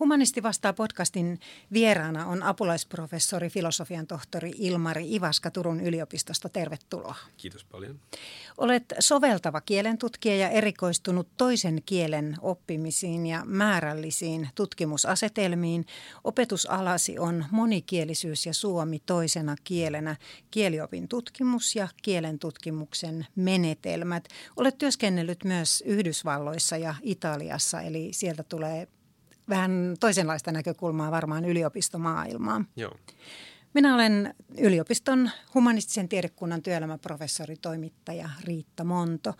Humanisti vastaa podcastin vieraana on apulaisprofessori, filosofian tohtori Ilmari Ivaska Turun yliopistosta. Tervetuloa. Kiitos paljon. Olet soveltava kielentutkija ja erikoistunut toisen kielen oppimisiin ja määrällisiin tutkimusasetelmiin. Opetusalasi on monikielisyys ja suomi toisena kielenä, kieliopin tutkimus ja kielentutkimuksen menetelmät. Olet työskennellyt myös Yhdysvalloissa ja Italiassa, eli sieltä tulee vähän toisenlaista näkökulmaa varmaan yliopistomaailmaan. Joo. Minä olen yliopiston humanistisen tiedekunnan työelämäprofessori, toimittaja Riitta Monto.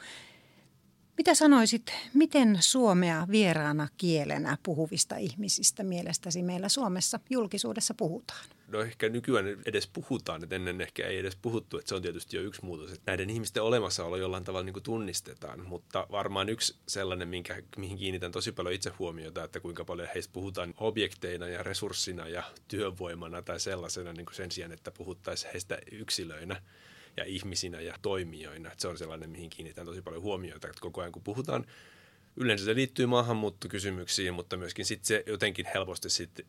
Mitä sanoisit, miten suomea vieraana kielenä puhuvista ihmisistä mielestäsi meillä Suomessa julkisuudessa puhutaan? No ehkä nykyään edes puhutaan, että ennen ehkä ei edes puhuttu, että se on tietysti jo yksi muutos, että näiden ihmisten olemassaolo jollain tavalla niin kuin tunnistetaan, mutta varmaan yksi sellainen, mihin kiinnitän tosi paljon itse huomiota, että kuinka paljon heistä puhutaan objekteina ja resurssina ja työvoimana tai sellaisena niin kuin sen sijaan, että puhuttaisiin heistä yksilöinä ja ihmisinä ja toimijoina. Että se on sellainen, mihin kiinnitän tosi paljon huomiota, että koko ajan kun puhutaan, yleensä se liittyy maahanmuuttokysymyksiin, mutta myöskin sitten se jotenkin helposti sitten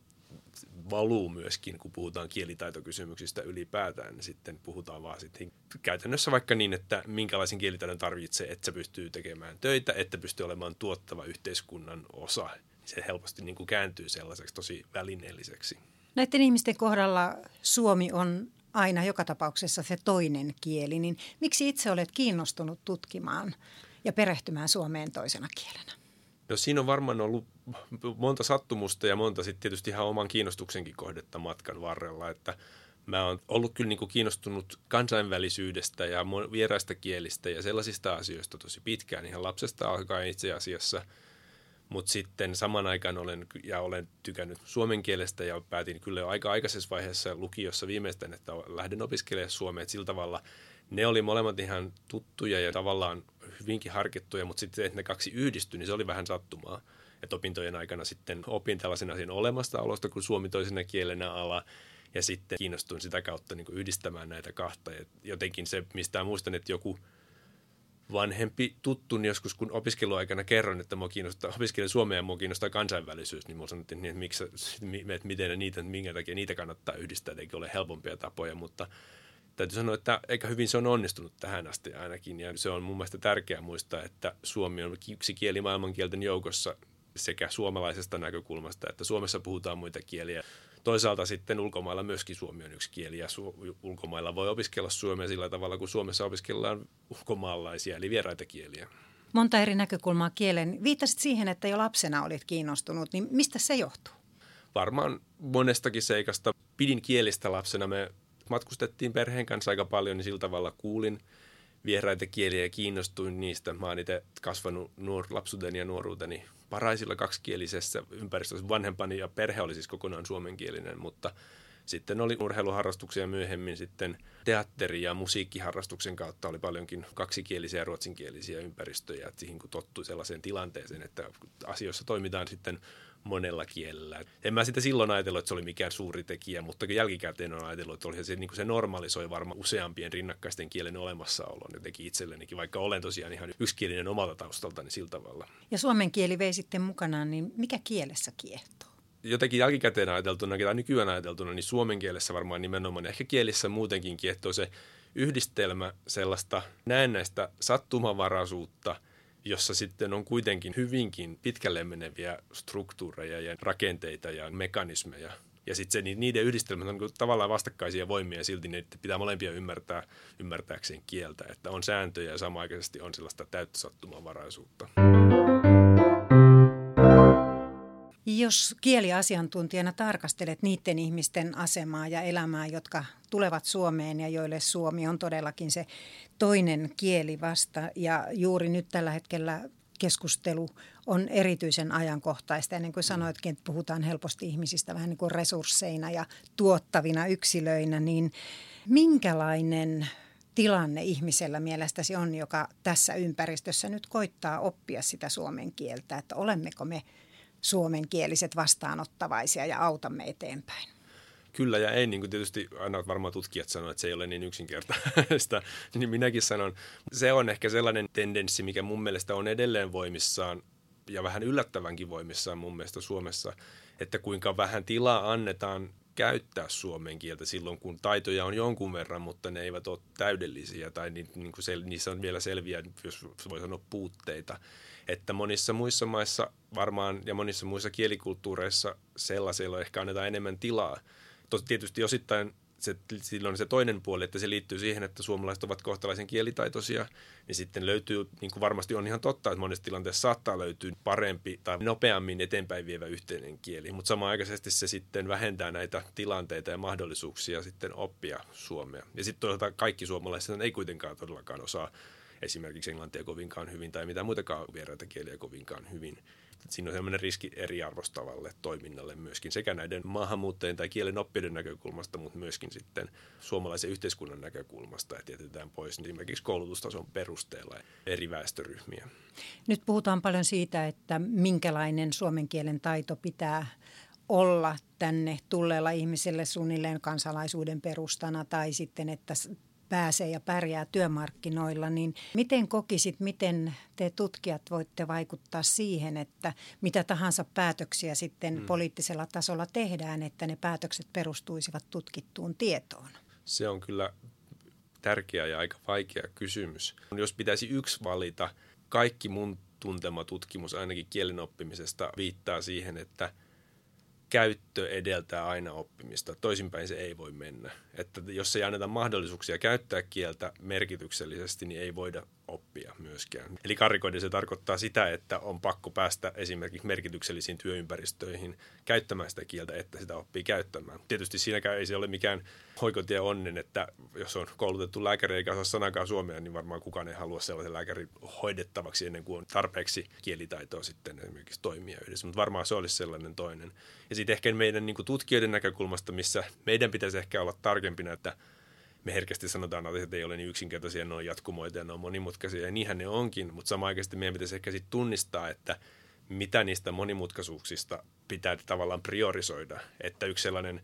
valuu myöskin, kun puhutaan kielitaitokysymyksistä ylipäätään, niin sitten puhutaan vaan sitten käytännössä vaikka niin, että minkälaisen kielitaidon tarvitsee, että se pystyy tekemään töitä, että pystyy olemaan tuottava yhteiskunnan osa. Se helposti niin kuin kääntyy sellaiseksi tosi välineelliseksi. Näiden ihmisten kohdalla suomi on aina joka tapauksessa se toinen kieli, niin miksi itse olet kiinnostunut tutkimaan ja perehtymään suomeen toisena kielenä? No siinä on varmaan ollut monta sattumusta ja monta sitten tietysti ihan oman kiinnostuksenkin kohdetta matkan varrella, että mä oon ollut kyllä niin kuin kiinnostunut kansainvälisyydestä ja vieraista kielistä ja sellaisista asioista tosi pitkään, ihan lapsesta alkaen itse asiassa. Mutta sitten saman aikaan olen tykännyt suomen kielestä ja päätin kyllä jo aika aikaisessa vaiheessa lukiossa viimeistään, että lähden opiskelemaan suomea. Et sillä tavalla ne oli molemmat ihan tuttuja ja tavallaan hyvinkin harkittuja, mutta sitten että ne kaksi yhdistyi, niin se oli vähän sattumaa. Et opintojen aikana sitten opin tällaisen asian olemasta olosta kuin suomi toisena kielenä ala ja sitten kiinnostuin sitä kautta niin kuin yhdistämään näitä kahta. Et jotenkin se, mistä muistan, että joku vanhempi tuttu, niin joskus kun opiskeluaikana kerron, että minua kiinnostaa, opiskelen suomea ja minua kiinnostaa kansainvälisyys, niin minulla sanottiin, että, minkä takia niitä kannattaa yhdistää, eikä ole helpompia tapoja, mutta täytyy sanoa, että aika hyvin se on onnistunut tähän asti ainakin, ja se on mun mielestä tärkeää muistaa, että suomi on yksi kieli maailmankielten joukossa sekä suomalaisesta näkökulmasta, että Suomessa puhutaan muita kieliä. Toisaalta sitten ulkomailla myöskin suomi on yksi kieli ja ulkomailla voi opiskella suomea sillä tavalla, kun Suomessa opiskellaan ulkomaalaisia eli vieraita kieliä. Monta eri näkökulmaa kieleen. Viittasit siihen, että jo lapsena olit kiinnostunut, niin mistä se johtuu? Varmaan monestakin seikasta. Pidin kielistä lapsena. Me matkustettiin perheen kanssa aika paljon, niin sillä tavalla kuulin vieraita kieliä ja kiinnostuin niistä. Mä oon itse kasvanut lapsuuteni ja nuoruuteni Paraisilla kaksikielisessä ympäristössä. Vanhempani ja perhe oli siis kokonaan suomenkielinen, mutta sitten oli urheiluharrastuksia myöhemmin sitten teatteri- ja musiikkiharrastuksen kautta oli paljonkin kaksikielisiä ja ruotsinkielisiä ympäristöjä, että siihen kun tottui sellaiseen tilanteeseen, että asioissa toimitaan sitten monella kielellä. En mä sitä silloin ajatellut, että se oli mikään suuri tekijä, mutta jälkikäteen on ajatellut, että oli se, niin kuin se normalisoi varmaan useampien rinnakkaisten kielen olemassaolon jotenkin itsellenikin, vaikka olen tosiaan ihan yksikielinen omalta taustaltani sillä tavalla. Ja suomen kieli vei sitten mukanaan, niin mikä kielessä kiehtoo? Jotenkin jälkikäteen ajateltuna tai nykyään ajateltuna, niin suomen kielessä varmaan nimenomaan ehkä kielissä muutenkin kiehtoo se yhdistelmä sellaista näennäistä sattumavaraisuutta, jossa sitten on kuitenkin hyvinkin pitkälle meneviä struktuureja ja rakenteita ja mekanismeja. Ja sitten niiden yhdistelmät on tavallaan vastakkaisia voimia ja silti ne pitää molempia ymmärtääkseen kieltä. Että on sääntöjä ja samaaikaisesti on sellaista täyttä sattumavaraisuutta. Jos kieliasiantuntijana tarkastelet niiden ihmisten asemaa ja elämää, jotka tulevat Suomeen ja joille suomi on todellakin se toinen kieli vasta ja juuri nyt tällä hetkellä keskustelu on erityisen ajankohtaista. Ennen kuin sanoitkin, että puhutaan helposti ihmisistä vähän niin kuin resursseina ja tuottavina yksilöinä, niin minkälainen tilanne ihmisellä mielestäsi on, joka tässä ympäristössä nyt koittaa oppia sitä suomen kieltä, että olemmeko me suomenkieliset vastaanottavaisia ja autamme eteenpäin? kyllä ja ei, niin kuin tietysti aina varmaan tutkijat sanoo, että se ei ole niin yksinkertaista, niin minäkin sanon. Se on ehkä sellainen tendenssi, mikä mun mielestä on edelleen voimissaan ja vähän yllättävänkin voimissaan mun mielestä Suomessa, että kuinka vähän tilaa annetaan käyttää suomen kieltä silloin, kun taitoja on jonkun verran, mutta ne eivät ole täydellisiä tai niissä on vielä selviä, jos voi sanoa, puutteita. Että monissa muissa maissa varmaan ja monissa muissa kielikulttuureissa sellaisella ehkä annetaan enemmän tilaa. Tietysti osittain silloin se toinen puoli, että se liittyy siihen, että suomalaiset ovat kohtalaisen kielitaitoisia, niin sitten löytyy, niin kuin varmasti on ihan totta, että monessa tilanteessa saattaa löytyä parempi tai nopeammin eteenpäin vievä yhteinen kieli, mutta samanaikaisesti se sitten vähentää näitä tilanteita ja mahdollisuuksia sitten oppia suomea. Ja sitten toisaalta kaikki suomalaiset ei kuitenkaan todellakaan osaa esimerkiksi englantia kovinkaan hyvin tai mitään muitakaan vieraita kieliä kovinkaan hyvin. Siinä on sellainen riski eriarvostavalle toiminnalle myöskin sekä näiden maahanmuuttajien tai kielen oppijoiden näkökulmasta, mutta myöskin sitten suomalaisen yhteiskunnan näkökulmasta, että jätetään pois esimerkiksi koulutustason perusteella eri väestöryhmiä. Nyt puhutaan paljon siitä, että minkälainen suomen kielen taito pitää olla tänne tulleella ihmiselle suunnilleen kansalaisuuden perustana tai sitten, että pääsee ja pärjää työmarkkinoilla, niin miten kokisit, miten te tutkijat voitte vaikuttaa siihen, että mitä tahansa päätöksiä sitten poliittisella tasolla tehdään, että ne päätökset perustuisivat tutkittuun tietoon? Se on kyllä tärkeä ja aika vaikea kysymys. Jos pitäisi yksi valita, kaikki mun tuntema tutkimus ainakin kielen oppimisesta viittaa siihen, että käyttö edeltää aina oppimista. Toisinpäin se ei voi mennä. Että jos ei anneta mahdollisuuksia käyttää kieltä merkityksellisesti, niin ei voida oppia myöskään. Eli karrikoiden se tarkoittaa sitä, että on pakko päästä esimerkiksi merkityksellisiin työympäristöihin käyttämään sitä kieltä, että sitä oppii käyttämään. Tietysti siinäkään ei se ole mikään hoikotie onnen, että jos on koulutettu lääkäri eikä osaa sanakaan suomea, niin varmaan kukaan ei halua sellaisen lääkärin hoidettavaksi ennen kuin on tarpeeksi kielitaitoa sitten esimerkiksi toimia yhdessä. Mutta varmaan se olisi sellainen toinen. Ja sitten ehkä meidän niin kuin tutkijoiden näkökulmasta, missä meidän pitäisi ehkä olla tarkempina, että me herkästi sanotaan, että asiat ei ole niin yksinkertaisia, ne on jatkumoita ja ne on monimutkaisia ja niinhän ne onkin, mutta samaan aikaan meidän pitäisi ehkä sitten tunnistaa, että mitä niistä monimutkaisuuksista pitää tavallaan priorisoida, että yksi sellainen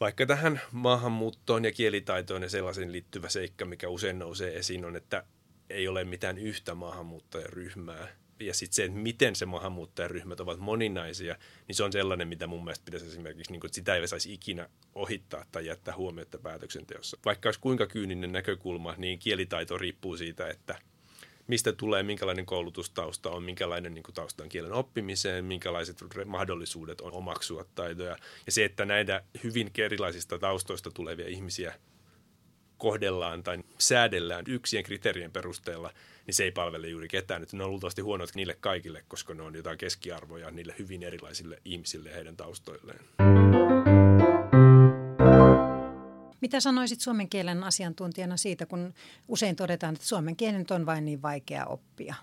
vaikka tähän maahanmuuttoon ja kielitaitoon ja sellaisen liittyvä seikka, mikä usein nousee esiin on, että ei ole mitään yhtä maahanmuuttajaryhmää. Ja sitten se, että miten se maahanmuuttajaryhmät ovat moninaisia, niin se on sellainen, mitä mun mielestä pitäisi esimerkiksi, niin kuin, että sitä ei saisi ikinä ohittaa tai jättää huomiota päätöksenteossa. Vaikka olisi kuinka kyyninen näkökulma, niin kielitaito riippuu siitä, että mistä tulee, minkälainen koulutustausta on, minkälainen niin kuin tausta on kielen oppimiseen, minkälaiset mahdollisuudet on omaksua taitoja. Ja se, että näitä hyvin erilaisista taustoista tulevia ihmisiä kohdellaan tai säädellään yksien kriteerien perusteella, niin se ei palvele juuri ketään. Nyt ne on luultavasti huonot niille kaikille, koska ne on jotain keskiarvoja niille hyvin erilaisille ihmisille ja heidän taustoilleen. Mitä sanoisit suomen kielen asiantuntijana siitä, kun usein todetaan, että suomen kielen on vain niin vaikea oppia?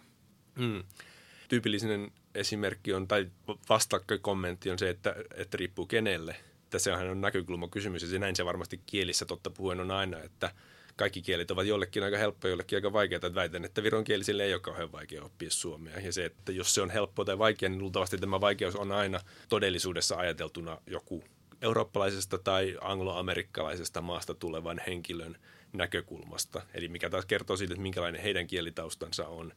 Tyypillinen esimerkki on, tai vastakkakommentti on se, että riippuu kenelle. Että sehän on näkökulmakysymys ja näin se varmasti kielissä totta puhuen on aina, että kaikki kielet ovat jollekin aika helppoja, jollekin aika vaikeita. Että väitän, että vironkielisille ei ole kauhean vaikea oppia suomea ja se, että jos se on helppoa tai vaikea, niin luultavasti tämä vaikeus on aina todellisuudessa ajateltuna joku eurooppalaisesta tai angloamerikkalaisesta maasta tulevan henkilön näkökulmasta. Eli mikä taas kertoo siitä, että minkälainen heidän kielitaustansa on.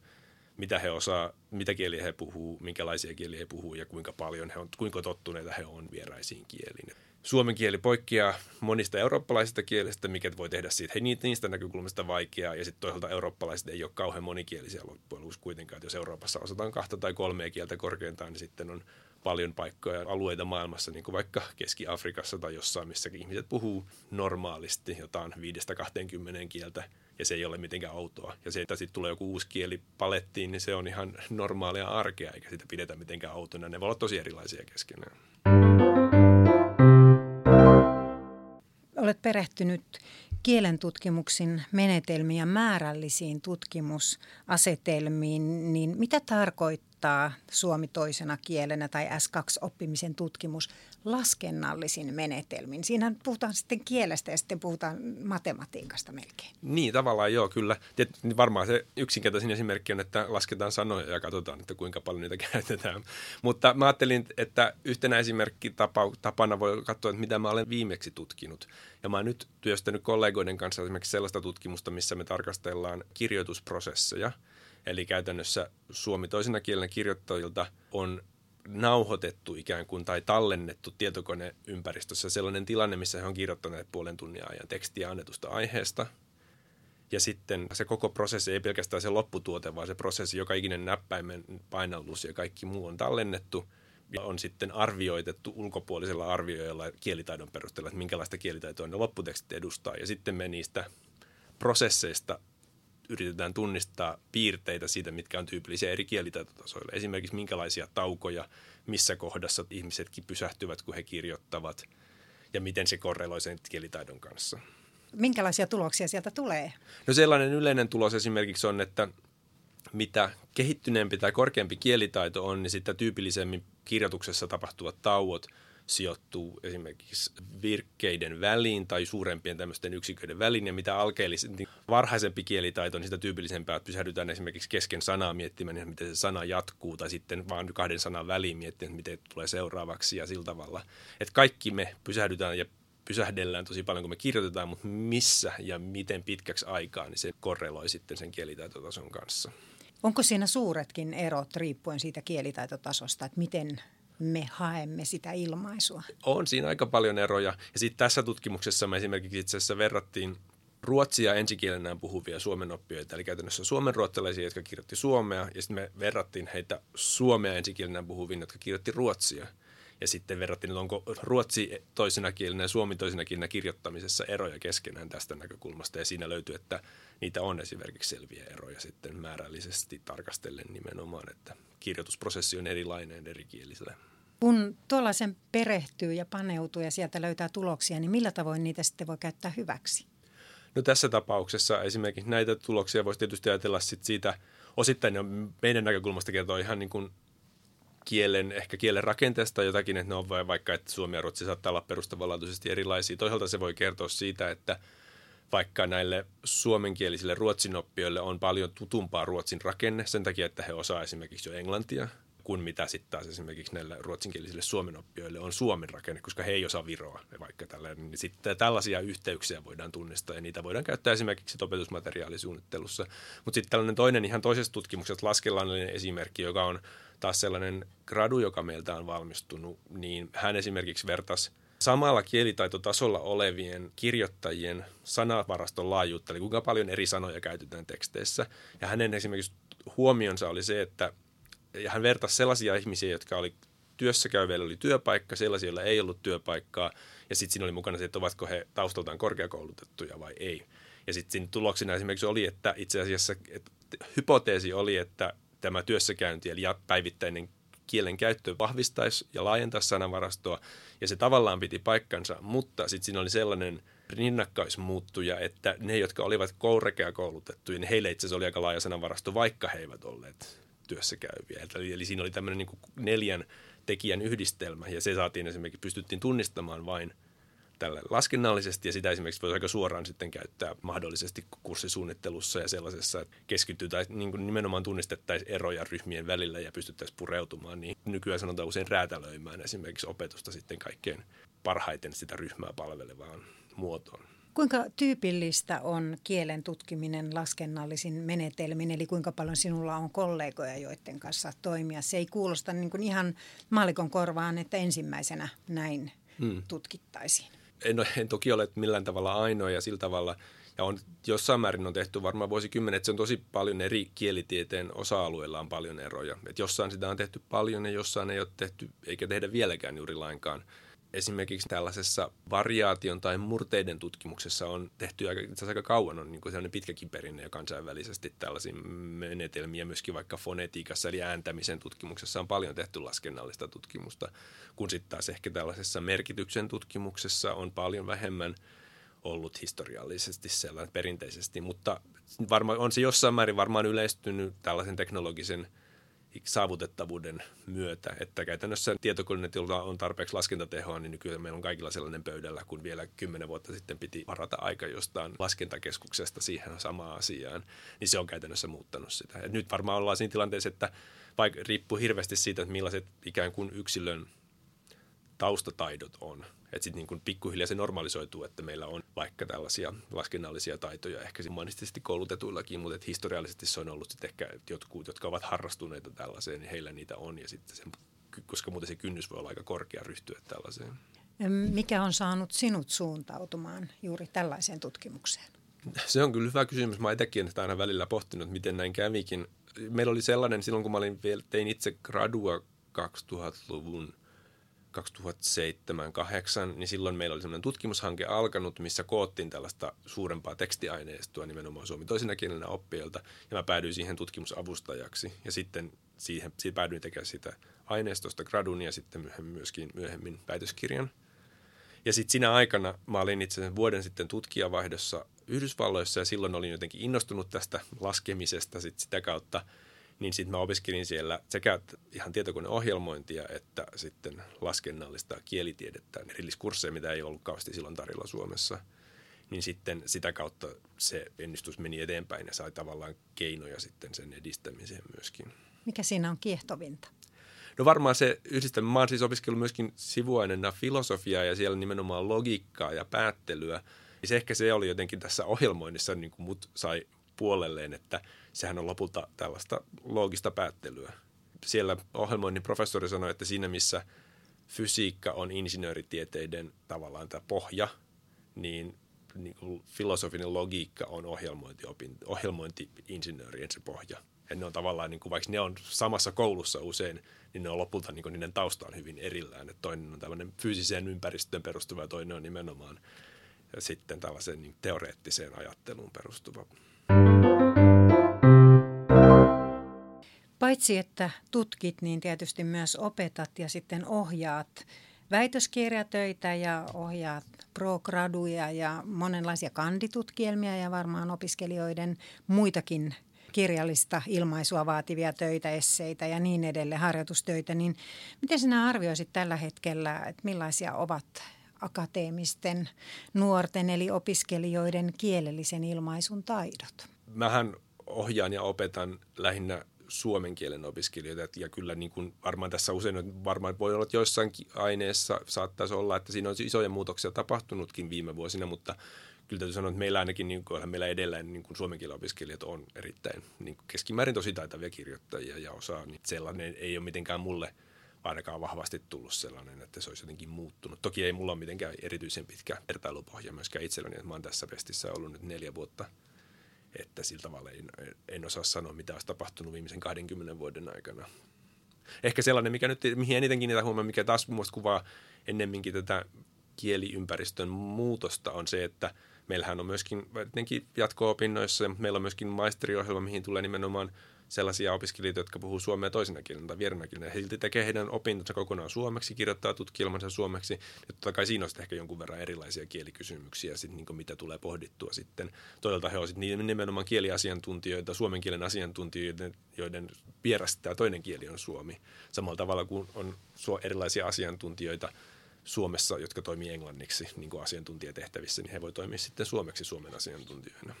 Mitä he osaa, mitä kieliä he puhuu, minkälaisia kieliä he puhuu ja kuinka paljon he on, kuinka tottuneita he on vieraisiin kieliin. Suomen kieli poikkeaa monista eurooppalaisista kielistä, mikä voi tehdä siitä niistä näkökulmista vaikeaa. Ja sitten toisaalta eurooppalaiset ei ole kauhean monikielisiä loppujen lopuksi kuitenkaan. Että jos Euroopassa osataan 2 tai 3 kieltä korkeintaan, niin sitten on paljon paikkoja ja alueita maailmassa, niin kuin vaikka Keski-Afrikassa tai jossain, missä ihmiset puhuu normaalisti jotain 5-20 kieltä. Ja se ei ole mitenkään outoa. Ja se, että sitten tulee joku uusi kieli palettiin, niin se on ihan normaalia arkea, eikä sitä pidetä mitenkään outona. Ne voi olla tosi erilaisia keskenään. Olet perehtynyt kielentutkimuksen menetelmiin ja määrällisiin tutkimusasetelmiin, niin mitä tarkoittaa kirjoittaa suomi toisena kielenä tai S2-oppimisen tutkimus laskennallisin menetelmin. Siinähän puhutaan sitten kielestä ja sitten puhutaan matematiikasta melkein. Niin, tavallaan joo, kyllä. Varmaan se yksinkertaisin esimerkki on, että lasketaan sanoja ja katsotaan, että kuinka paljon niitä käytetään. Mutta mä ajattelin, että yhtenä esimerkkitapana voi katsoa, että mitä mä olen viimeksi tutkinut. Ja mä oon nyt työstänyt kollegoiden kanssa esimerkiksi sellaista tutkimusta, missä me tarkastellaan kirjoitusprosesseja. Eli käytännössä suomi toisena kielenä kirjoittajilta on nauhoitettu ikään kuin tai tallennettu tietokoneympäristössä sellainen tilanne, missä he on kirjoittaneet puolen tunnin ajan tekstiä annetusta aiheesta. Ja sitten se koko prosessi, ei pelkästään se lopputuote, vaan se prosessi, joka ikinen näppäimen painallus ja kaikki muu on tallennettu. Ja on sitten arvioitettu ulkopuolisella arvioijalla kielitaidon perusteella, että minkälaista kielitaitoa ne lopputekstit edustaa. Ja sitten me niistä prosesseista yritetään tunnistaa piirteitä siitä, mitkä on tyypillisiä eri kielitaitotasoilla. Esimerkiksi minkälaisia taukoja, missä kohdassa ihmisetkin pysähtyvät, kun he kirjoittavat ja miten se korreloi sen kielitaidon kanssa. Minkälaisia tuloksia sieltä tulee? No sellainen yleinen tulos esimerkiksi on, että mitä kehittyneempi tai korkeampi kielitaito on, niin sitä tyypillisemmin kirjoituksessa tapahtuvat tauot sijoittuu esimerkiksi virkkeiden väliin tai suurempien tämmöisten yksiköiden väliin. Ja mitä varhaisempi kielitaito, niin sitä tyypillisempää, että pysähdytään esimerkiksi kesken sanaa miettimään, niin miten se sana jatkuu, tai sitten vaan kahden sanan väliin miettimään, miten tulee seuraavaksi ja sillä tavalla. Että kaikki me pysähdytään ja pysähdellään tosi paljon, kun me kirjoitetaan, mutta missä ja miten pitkäksi aikaa, niin se korreloi sitten sen kielitaitotason kanssa. Onko siinä suuretkin erot riippuen siitä kielitaitotasosta, että miten me haemme sitä ilmaisua? On siinä aika paljon eroja. Ja sitten tässä tutkimuksessa me esimerkiksi itse asiassa verrattiin ruotsia ensikielenään puhuvia suomenoppijoita, eli käytännössä suomenruotsalaisia, jotka kirjoitti suomea, ja sitten me verrattiin heitä suomea ensikielenään puhuviin, jotka kirjoitti ruotsia. Ja sitten verrattiin, että onko ruotsi toisena kielenä ja suomi toisena kielenä kirjoittamisessa eroja keskenään tästä näkökulmasta. Ja siinä löytyy, että niitä on esimerkiksi selviä eroja sitten määrällisesti tarkastellen nimenomaan, että kirjoitusprosessi on erilainen eri kielisellä. Kun tuollaisen perehtyy ja paneutuu ja sieltä löytää tuloksia, niin millä tavoin niitä sitten voi käyttää hyväksi? No tässä tapauksessa esimerkiksi näitä tuloksia voisi tietysti ajatella sitten siitä, osittain meidän näkökulmasta kertoo ihan niin kuin kielen rakenteesta jotakin, että ne on vaikka, että suomi ja ruotsi saattaa olla perustavanlaatuisesti erilaisia. Toisaalta se voi kertoa siitä, että vaikka näille suomenkielisille ruotsinoppijoille on paljon tutumpaa ruotsin rakenne sen takia, että he osaa esimerkiksi jo englantia, kuin mitä sitten taas esimerkiksi näille ruotsinkielisille suomenoppijoille on suomen rakenne, koska he ei osaa viroa vaikka tällainen. Niin sitten tällaisia yhteyksiä voidaan tunnistaa ja niitä voidaan käyttää esimerkiksi opetusmateriaalisuunnittelussa. Mutta sitten tällainen toinen ihan toisesta tutkimuksesta laskennallinen esimerkki, joka on taas sellainen gradu, joka meiltä on valmistunut, niin hän esimerkiksi vertasi samalla kielitaitotasolla olevien kirjoittajien sanavaraston laajuutta, eli kuinka paljon eri sanoja käytetään teksteissä. Ja hänen esimerkiksi huomionsa oli se, että hän vertasi sellaisia ihmisiä, jotka oli työssäkäyvillä, oli työpaikka, sellaisia, joilla ei ollut työpaikkaa, ja sitten siinä oli mukana se, että ovatko he taustaltaan korkeakoulutettuja vai ei. Ja sitten siinä tuloksena esimerkiksi oli, että itse asiassa että hypoteesi oli, että tämä työssäkäynti eli päivittäinen kielen käyttö vahvistaisi ja laajentaisi sanavarastoa ja se tavallaan piti paikkansa, mutta sitten siinä oli sellainen rinnakkaismuuttuja, että ne, jotka olivat korkeakoulutettuja, niin heille itse asiassa oli aika laaja sanavarasto, vaikka he eivät olleet työssäkäyviä. Eli siinä oli tämmöinen niin kuin 4 tekijän yhdistelmä ja se saatiin esimerkiksi, pystyttiin tunnistamaan vain tällä laskennallisesti ja sitä esimerkiksi voisi aika suoraan sitten käyttää mahdollisesti kurssisuunnittelussa ja sellaisessa, että keskitytään niin nimenomaan tunnistettaisiin eroja ryhmien välillä ja pystyttäisiin pureutumaan, niin nykyään sanotaan usein räätälöimään esimerkiksi opetusta sitten kaikkein parhaiten sitä ryhmää palvelevaan muotoon. Kuinka tyypillistä on kielen tutkiminen laskennallisin menetelmin, eli kuinka paljon sinulla on kollegoja, joiden kanssa toimia? Se ei kuulosta niin kuin ihan maallikon korvaan, että ensimmäisenä näin tutkittaisiin. En toki ole millään tavalla ainoa ja sillä tavalla, ja on, jossain määrin on tehty varmaan vuosikymmenet, että se on tosi paljon eri kielitieteen osa-alueilla on paljon eroja. Että jossain sitä on tehty paljon ja jossain ei ole tehty, eikä tehdä vieläkään juuri lainkaan. Esimerkiksi tällaisessa variaation tai murteiden tutkimuksessa on tehty aika kauan, on niin kuin sellainen pitkäkin perinne ja kansainvälisesti tällaisia menetelmiä, myöskin vaikka fonetiikassa eli ääntämisen tutkimuksessa on paljon tehty laskennallista tutkimusta, kun sitten taas ehkä tällaisessa merkityksen tutkimuksessa on paljon vähemmän ollut historiallisesti sellainen perinteisesti, mutta varmaan on se jossain määrin yleistynyt tällaisen teknologisen saavutettavuuden myötä. Että käytännössä tietokoneet, joilla on tarpeeksi laskentatehoa, niin nykyään meillä on kaikilla sellainen pöydällä, kun vielä 10 vuotta sitten piti varata aika jostain laskentakeskuksesta siihen samaan asiaan, niin se on käytännössä muuttanut sitä. Et nyt varmaan ollaan siinä tilanteessa, että riippuu hirveästi siitä, että millaiset ikään kuin yksilön taustataidot on. Että sitten niin pikkuhiljaa se normalisoituu, että meillä on vaikka tällaisia laskennallisia taitoja, ehkä humanistisesti koulutetuillakin, mutta että historiallisesti se on ollut sitten ehkä jotkut, jotka ovat harrastuneita tällaiseen, niin heillä niitä on. Ja sitten se, koska muuten se kynnys voi olla aika korkea ryhtyä tällaiseen. Mikä on saanut sinut suuntautumaan juuri tällaiseen tutkimukseen? Se on kyllä hyvä kysymys. Mä itsekin olen aina välillä pohtinut, miten näin kävikin. Meillä oli sellainen, silloin kun mä tein itse gradua 2000-luvun 2007-2008, niin silloin meillä oli sellainen tutkimushanke alkanut, missä koottiin tällaista suurempaa tekstiaineistoa nimenomaan suomi toisena kielenä oppijoilta, ja mä päädyin siihen tutkimusavustajaksi, ja sitten siihen päädyin tekemään sitä aineistosta gradun ja sitten myöhemmin väitöskirjan. Ja sitten sinä aikana mä olin itse asiassa vuoden sitten tutkijavaihdossa Yhdysvalloissa, ja silloin olin jotenkin innostunut tästä laskemisesta sitä kautta, niin sitten mä opiskelin siellä sekä ihan tietokoneohjelmointia että sitten laskennallista kielitiedettä, erilliskursseja, mitä ei ollut kauheasti silloin tarjolla Suomessa. Niin sitten sitä kautta se ennustus meni eteenpäin ja sai tavallaan keinoja sitten sen edistämiseen myöskin. Mikä siinä on kiehtovinta? No varmaan se yhdistelmä. Mä oon siis opiskellut myöskin sivuaineena filosofiaa ja siellä nimenomaan logiikkaa ja päättelyä. Ja se ehkä se oli jotenkin tässä ohjelmoinnissa, niin kuin mut sai puolelleen, että sehän on lopulta tällaista loogista päättelyä. Siellä ohjelmoinnin professori sanoi, että siinä missä fysiikka on insinööritieteiden tavallaan tämä pohja, niin filosofinen logiikka on ohjelmointi-insinöörien se pohja. Ja ne on tavallaan, niin kuin, vaikka ne on samassa koulussa usein, niin ne on lopulta niin kuin, niiden tausta on hyvin erillään. Että toinen on tämmöinen fyysiseen ympäristöön perustuva ja toinen on nimenomaan ja sitten tällaiseen niin teoreettiseen ajatteluun perustuva. Paitsi että tutkit, niin tietysti myös opetat ja sitten ohjaat väitöskirjatöitä ja ohjaat pro-graduja ja monenlaisia kanditutkielmia ja varmaan opiskelijoiden muitakin kirjallista ilmaisua vaativia töitä, esseitä ja niin edelleen, harjoitustöitä. Niin miten sinä arvioisit tällä hetkellä, että millaisia ovat akateemisten nuorten eli opiskelijoiden kielellisen ilmaisun taidot? Mähän ohjaan ja opetan lähinnä suomen kielen opiskelijoita ja kyllä niin kuin varmaan tässä usein varmaan voi olla, että joissain aineessa saattaisi olla, että siinä on isoja muutoksia tapahtunutkin viime vuosina, mutta kyllä täytyy sanoa, että meillä ainakin niin kuin, meillä edelleen niin kuin suomen kielen opiskelijat on erittäin niin kuin keskimäärin tosi taitavia kirjoittajia ja osaa, niin sellainen ei ole mitenkään mulle ainakaan vahvasti tullut sellainen, että se olisi jotenkin muuttunut. Toki ei mulla ole mitenkään erityisen pitkä vertailupohja myöskään itselläni, että mä oon tässä pestissä ollut nyt 4 vuotta, että sillä tavalla en osaa sanoa, mitä olisi tapahtunut viimeisen 20 vuoden aikana. Ehkä sellainen, mikä nyt, mihin eniten kiinnitän huomioon, mikä taas minusta kuvaa ennemminkin tätä kieliympäristön muutosta, on se, että meillähän on myöskin jatko-opinnoissa, meillä on myöskin maisteriohjelma, mihin tulee nimenomaan sellaisia opiskelijoita, jotka puhuu suomea toisena kielenä tai vierana kielenä. He silti tekee heidän opintonsa kokonaan suomeksi, kirjoittaa tutkielmansa suomeksi. Ja totta kai siinä on ehkä jonkun verran erilaisia kielikysymyksiä, sit, niin mitä tulee pohdittua sitten. Toisaalta he ovat nimenomaan kieliasiantuntijoita, suomen kielen asiantuntijoita, joiden vieressä tämä toinen kieli on suomi. Samalla tavalla kuin on erilaisia asiantuntijoita Suomessa, jotka toimii englanniksi niin kuin asiantuntijatehtävissä, niin he voi toimia sitten suomeksi suomen asiantuntijoina.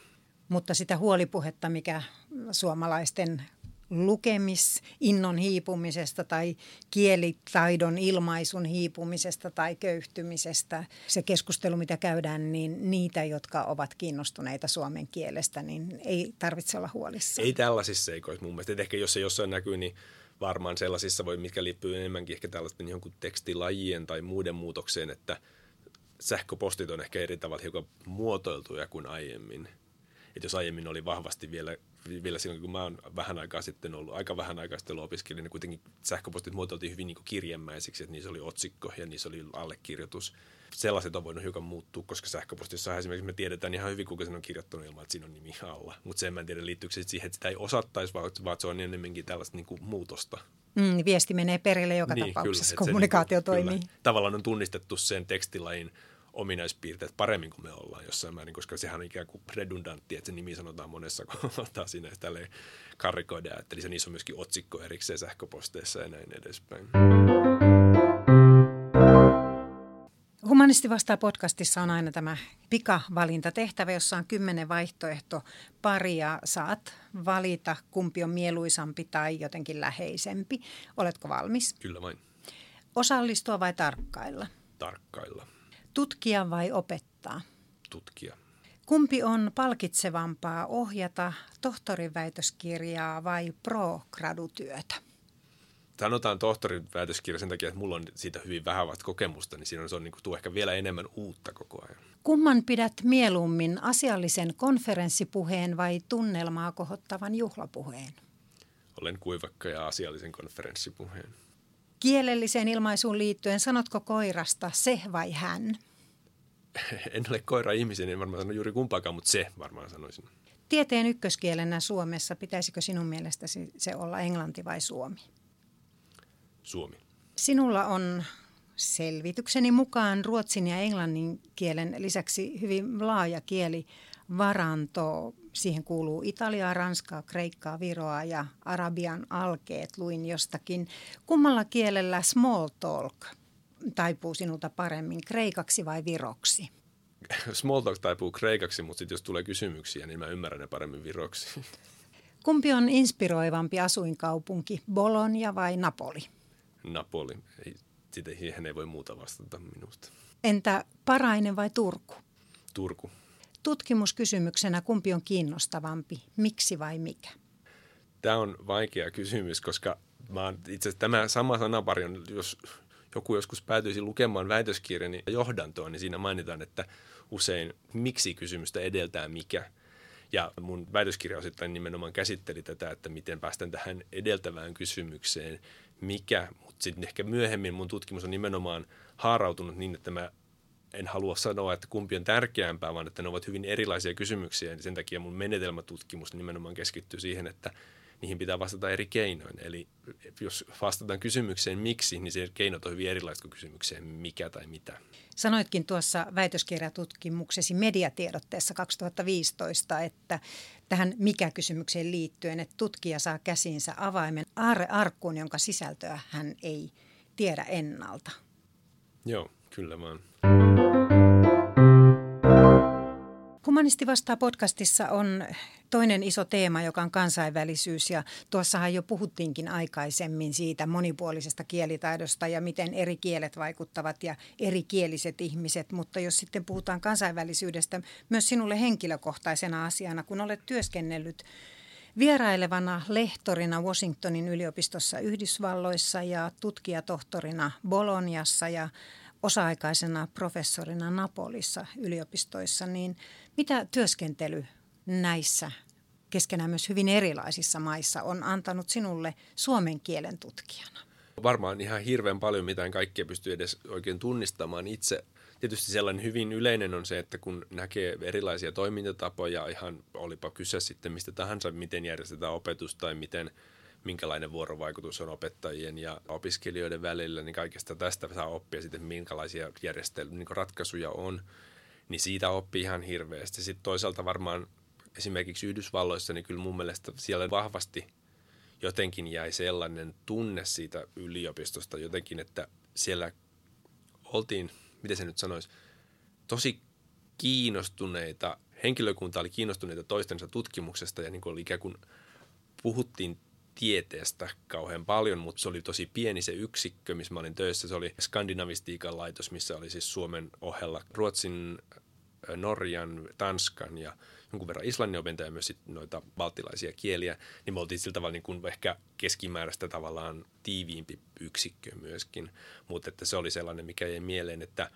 Mutta sitä huolipuhetta, mikä suomalaisten lukemis-innon hiipumisesta tai kielitaidon ilmaisun hiipumisesta tai köyhtymisestä, se keskustelu, mitä käydään, niin niitä, jotka ovat kiinnostuneita suomen kielestä, niin ei tarvitse olla huolissaan. Ei tällaisissa seikoissa mun mielestä. Et ehkä jos se jossain näkyy, niin varmaan sellaisissa voi, mitkä liittyy enemmänkin ehkä tällaisten jonkun tekstilajien tai muiden muutokseen, että sähköpostit on ehkä eri tavalla hiukan muotoiltuja kuin aiemmin. Että jos aiemmin oli vahvasti vielä silloin, kun mä oon aika vähän aikaa sitten ollut opiskelijana, niin kuitenkin sähköpostit muotoiltiin hyvin niin kuin kirjemäisiksi, että niissä oli otsikko ja niissä oli allekirjoitus. Sellaiset on voinut hiukan muuttua, koska sähköpostissa esimerkiksi me tiedetään ihan hyvin, kuka sen on kirjoittanut ilman, että siinä on nimi alla. Mutta sen mä en tiedä liittyykö siihen, että sitä ei osattaisi, vaan se on enemmänkin tällaista niin kuin muutosta. Viesti menee perille joka tapauksessa, kommunikaatio toimii. Kyllä. Tavallaan on tunnistettu sen tekstilajin ominaispiirteet paremmin kuin me ollaan jossain määrin, koska sehän on ikään kuin redundantti, että se nimi sanotaan monessa kohtaa siinä, että tälleen karikoidaan, että niissä on myöskin otsikko erikseen sähköposteissa ja näin edespäin. Humanisti vastaa -podcastissa on aina tämä pikavalintatehtävä, jossa on 10 vaihtoehtoparia. Saat valita, kumpi on mieluisampi tai jotenkin läheisempi. Oletko valmis? Kyllä vain. Osallistua vai tarkkailla? Tarkkailla. Tutkia vai opettaa? Tutkia. Kumpi on palkitsevampaa, ohjata tohtorinväitöskirjaa vai pro-gradutyötä? Sanotaan tohtorinväitöskirja sen takia, että mulla on siitä hyvin vähän kokemusta, niin siinä on, se on niin kuin, tuo ehkä vielä enemmän uutta koko ajan. Kumman pidät mieluummin, asiallisen konferenssipuheen vai tunnelmaa kohottavan juhlapuheen? Olen kuivakka ja asiallisen konferenssipuheen. Kielelliseen ilmaisuun liittyen, sanotko koirasta se vai hän? En ole koira-ihmisiä, niin en varmaan sano juuri kumpaakaan, mutta se varmaan sanoisin. Tieteen ykköskielenä Suomessa, pitäisikö sinun mielestäsi se olla englanti vai suomi? Suomi. Sinulla on selvitykseni mukaan ruotsin ja englannin kielen lisäksi hyvin laaja kielivaranto. Siihen kuuluu italiaa, ranskaa, kreikkaa, viroa ja arabian alkeet, luin jostakin. Kummalla kielellä small talk taipuu sinulta paremmin, kreikaksi vai viroksi? Small talk taipuu kreikaksi, mutta sitten jos tulee kysymyksiä, niin mä ymmärrän ne paremmin viroksi. Kumpi on inspiroivampi asuinkaupunki, Bologna vai Napoli? Napoli. Siihen ei voi muuta vastata minusta. Entä Parainen vai Turku? Turku. Tutkimuskysymyksenä, kumpi on kiinnostavampi, miksi vai mikä? Tämä on vaikea kysymys, koska itse asiassa tämä sama sanapari on, jos joku joskus päätyisi lukemaan väitöskirjani johdantoa, niin siinä mainitaan, että usein miksi kysymystä edeltää mikä. Ja mun väitöskirja osittain nimenomaan käsitteli tätä, että miten päästään tähän edeltävään kysymykseen mikä, mutta sitten ehkä myöhemmin mun tutkimus on nimenomaan haarautunut niin, että mä en halua sanoa, että kumpi on tärkeämpää, vaan että ne ovat hyvin erilaisia kysymyksiä, ja sen takia mun menetelmätutkimus nimenomaan keskittyy siihen, että niihin pitää vastata eri keinoin. Eli jos vastataan kysymykseen miksi, niin se keinot on hyvin erilaiset kuin kysymykseen mikä tai mitä. Sanoitkin tuossa väitöskirjatutkimuksesi mediatiedotteessa 2015, että tähän mikä-kysymykseen liittyen, että tutkija saa käsiinsä avaimen aarrearkkuun, jonka sisältöä hän ei tiedä ennalta. Joo, kyllä vaan. Humanisti vastaa -podcastissa on toinen iso teema, joka on kansainvälisyys, ja tuossahan jo puhuttiinkin aikaisemmin siitä monipuolisesta kielitaidosta ja miten eri kielet vaikuttavat ja erikieliset ihmiset, mutta jos sitten puhutaan kansainvälisyydestä myös sinulle henkilökohtaisena asiana, kun olet työskennellyt vierailevana lehtorina Washingtonin yliopistossa Yhdysvalloissa ja tutkijatohtorina Bolognassa ja osa-aikaisena professorina Napolissa yliopistoissa, niin mitä työskentely näissä keskenään myös hyvin erilaisissa maissa on antanut sinulle suomen kielen tutkijana? Varmaan ihan hirveän paljon, mitä en kaikkea pysty edes oikein tunnistamaan itse. Tietysti sellainen hyvin yleinen on se, että kun näkee erilaisia toimintatapoja, ihan olipa kyse sitten mistä tahansa, miten järjestetään opetus tai miten minkälainen vuorovaikutus on opettajien ja opiskelijoiden välillä, niin kaikesta tästä saa oppia sitten, minkälaisia järjestelmiä, niin ratkaisuja on, niin siitä oppii ihan hirveästi. Sitten toisaalta varmaan esimerkiksi Yhdysvalloissa, niin kyllä mun mielestä siellä vahvasti jotenkin jäi sellainen tunne siitä yliopistosta jotenkin, että siellä oltiin, miten se nyt sanoisi, tosi kiinnostuneita, henkilökunta oli kiinnostuneita toistensa tutkimuksesta ja niin kuin ikään kuin puhuttiin tieteestä kauhean paljon, mutta se oli tosi pieni se yksikkö, missä mä olin töissä. Se oli skandinavistiikan laitos, missä oli siis Suomen ohella Ruotsin, Norjan, Tanskan ja jonkun verran Islannin opentaja ja myös sit noita baltilaisia kieliä. Niin me oltiin sillä tavalla niin kuin ehkä keskimääräistä tavallaan tiiviimpi yksikkö myöskin, mutta että se oli sellainen, mikä jäi mieleen, että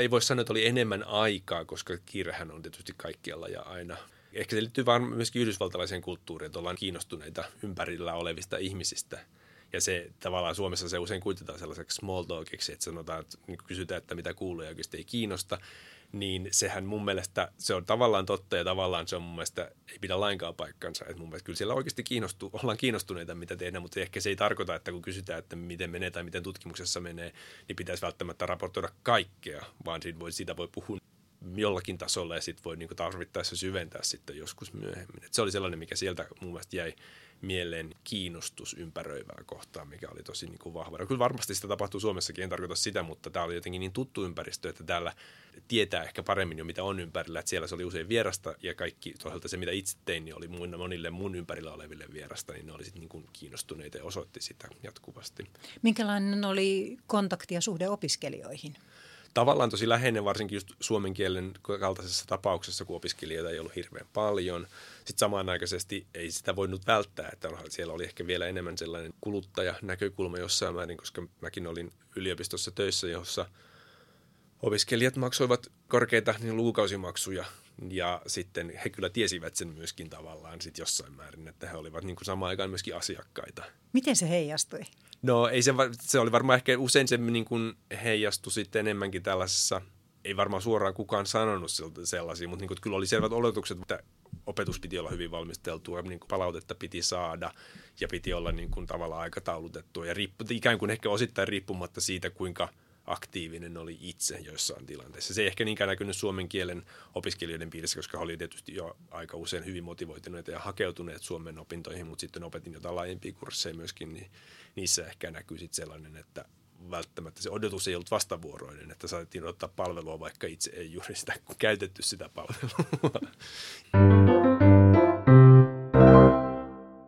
ei voi sanoa, että oli enemmän aikaa, koska kiirehän on tietysti kaikkialla ja aina. Ehkä se liittyy vaan myöskin yhdysvaltalaiseen kulttuuriin, että ollaan kiinnostuneita ympärillä olevista ihmisistä. Ja se tavallaan Suomessa se usein kuitentaan sellaiseksi small talkiksi, että sanotaan, että kysytään, että mitä kuuluu ja oikeasti ei kiinnosta. niin sehän mun mielestä, se on tavallaan totta ja tavallaan se on mun mielestä, ei pidä lainkaan paikkansa. Et mun mielestä kyllä siellä oikeasti ollaan kiinnostuneita, mitä tehdään, mutta ehkä se ei tarkoita, että kun kysytään, että miten menee tai miten tutkimuksessa menee, niin pitäisi välttämättä raportoida kaikkea, vaan siitä voi puhua jollakin tasolla ja sitten voi niinku tarvittaessa syventää sitten joskus myöhemmin. Et se oli sellainen, mikä sieltä mun mielestä jäi mieleen, kiinnostus ympäröivää kohtaan, mikä oli tosi niinku vahva. Ja kyllä varmasti sitä tapahtuu Suomessakin, en tarkoita sitä, mutta tämä oli jotenkin niin tuttu ympäristö, että täällä tietää ehkä paremmin jo mitä on ympärillä. Et siellä se oli usein vierasta ja kaikki toisaalta se, mitä itse tein, niin oli monille mun ympärillä oleville vierasta, niin ne oli sitten niinku kiinnostuneita ja osoitti sitä jatkuvasti. Minkälainen oli kontakti ja suhde opiskelijoihin? Tavallaan tosi läheinen, varsinkin just suomen kielen kaltaisessa tapauksessa, kun opiskelijoita ei ollut hirveän paljon. Sitten samanaikaisesti ei sitä voinut välttää, että siellä oli ehkä vielä enemmän sellainen kuluttajanäkökulma jossain määrin, koska mäkin olin yliopistossa töissä, jossa opiskelijat maksoivat korkeita niin lukukausimaksuja. Ja sitten he kyllä tiesivät sen myöskin tavallaan sitten jossain määrin, että he olivat niin kuin samaan aikaan myöskin asiakkaita. Miten se heijastui? No ei se oli varmaan ehkä usein se niin kuin heijastui sitten enemmänkin tällaisessa, ei varmaan suoraan kukaan sanonut sellaisia, mutta niin kuin, kyllä oli selvät oletukset, että opetus piti olla hyvin valmisteltua, niin kuin palautetta piti saada ja piti olla niin kuin tavallaan aikataulutettua ja ikään kuin ehkä osittain riippumatta siitä, kuinka aktiivinen oli itse joissain tilanteissa. Se ei ehkä niinkään näkynyt suomen kielen opiskelijoiden piirissä, koska he olivat tietysti jo aika usein hyvin motivoituneita ja hakeutuneet suomen opintoihin, mutta sitten opetin jotain laajempia kursseja myöskin, niin niissä ehkä näkyy sitten sellainen, että välttämättä se odotus ei ollut vastavuoroinen, että saatiin ottaa palvelua, vaikka itse ei juuri sitä käytetty sitä palvelua.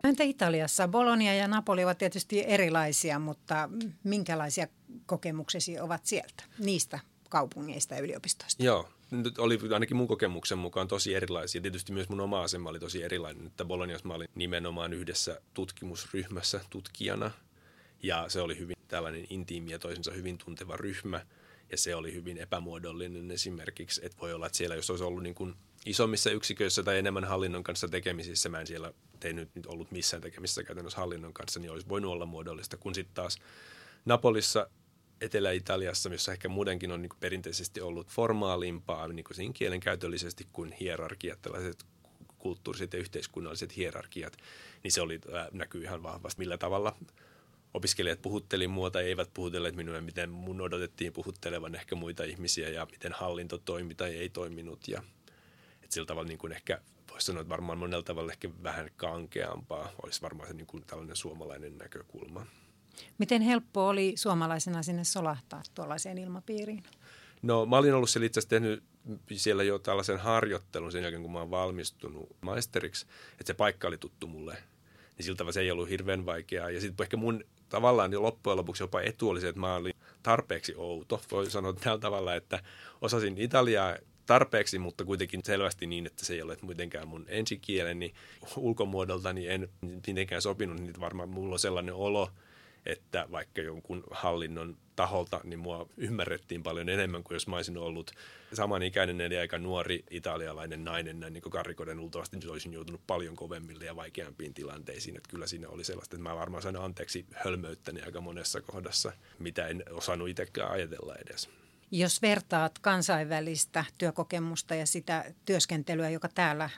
Entä Italiassa? Bologna ja Napoli ovat tietysti erilaisia, mutta minkälaisia kokemuksesi ovat sieltä, niistä kaupungeista ja yliopistoista? Joo, nyt oli ainakin mun kokemuksen mukaan tosi erilaisia. Tietysti myös mun oma asema oli tosi erilainen, että Bolognassa mä olin nimenomaan yhdessä tutkimusryhmässä tutkijana ja se oli hyvin tällainen intiimi ja toisensa hyvin tunteva ryhmä ja se oli hyvin epämuodollinen esimerkiksi, että voi olla, että siellä jos olisi ollut niin kuin isommissa yksiköissä tai enemmän hallinnon kanssa tekemisissä, mä en siellä nyt ollut missään tekemisissä käytännössä hallinnon kanssa, niin olisi voinut olla muodollista, kun sitten taas Napolissa, Etelä-Italiassa, missä ehkä muutenkin on niin kuin perinteisesti ollut formaalimpaa niin kuin kielenkäytöllisesti kuin hierarkiat, tällaiset kulttuuriset ja yhteiskunnalliset hierarkiat, niin se oli, näkyy ihan vahvasti, millä tavalla opiskelijat puhutteli mua tai eivät puhutelleet minua, miten mun odotettiin puhuttelevan ehkä muita ihmisiä ja miten hallinto toimi tai ei toiminut. Ja, et sillä tavalla niin kuin ehkä voisi sanoa, että varmaan monella tavalla ehkä vähän kankeampaa olisi varmaan se niin kuin tällainen suomalainen näkökulma. Miten helppo oli suomalaisena sinne solahtaa tuollaiseen ilmapiiriin? No mä olin ollut siellä itse asiassa tehnyt siellä jo tällaisen harjoittelun sen jälkeen, kun mä olen valmistunut maisteriksi, että se paikka oli tuttu mulle. Niin siltä se ei ollut hirveän vaikeaa. Ja sitten ehkä mun tavallaan jo loppujen lopuksi jopa etu oli se, että mä olin tarpeeksi outo. Voi sanoa tällä tavalla, että osasin italiaa tarpeeksi, mutta kuitenkin selvästi niin, että se ei ole mitenkään mun ensikieleni ulkomuodoltani, en mitenkään sopinut, niin varmaan mulla on sellainen olo, että vaikka jonkun hallinnon taholta, niin mua ymmärrettiin paljon enemmän kuin jos mä olisin ollut samanikäinen eli aika nuori italialainen nainen, näin niin kuin karrikoiden luultavasti nyt olisin joutunut paljon kovemmille ja vaikeampiin tilanteisiin. Että kyllä siinä oli sellaista, että mä varmaan sain anteeksi hölmöyttäni aika monessa kohdassa, mitä en osannut itsekään ajatella edes. Jos vertaat kansainvälistä työkokemusta ja sitä työskentelyä, joka täällä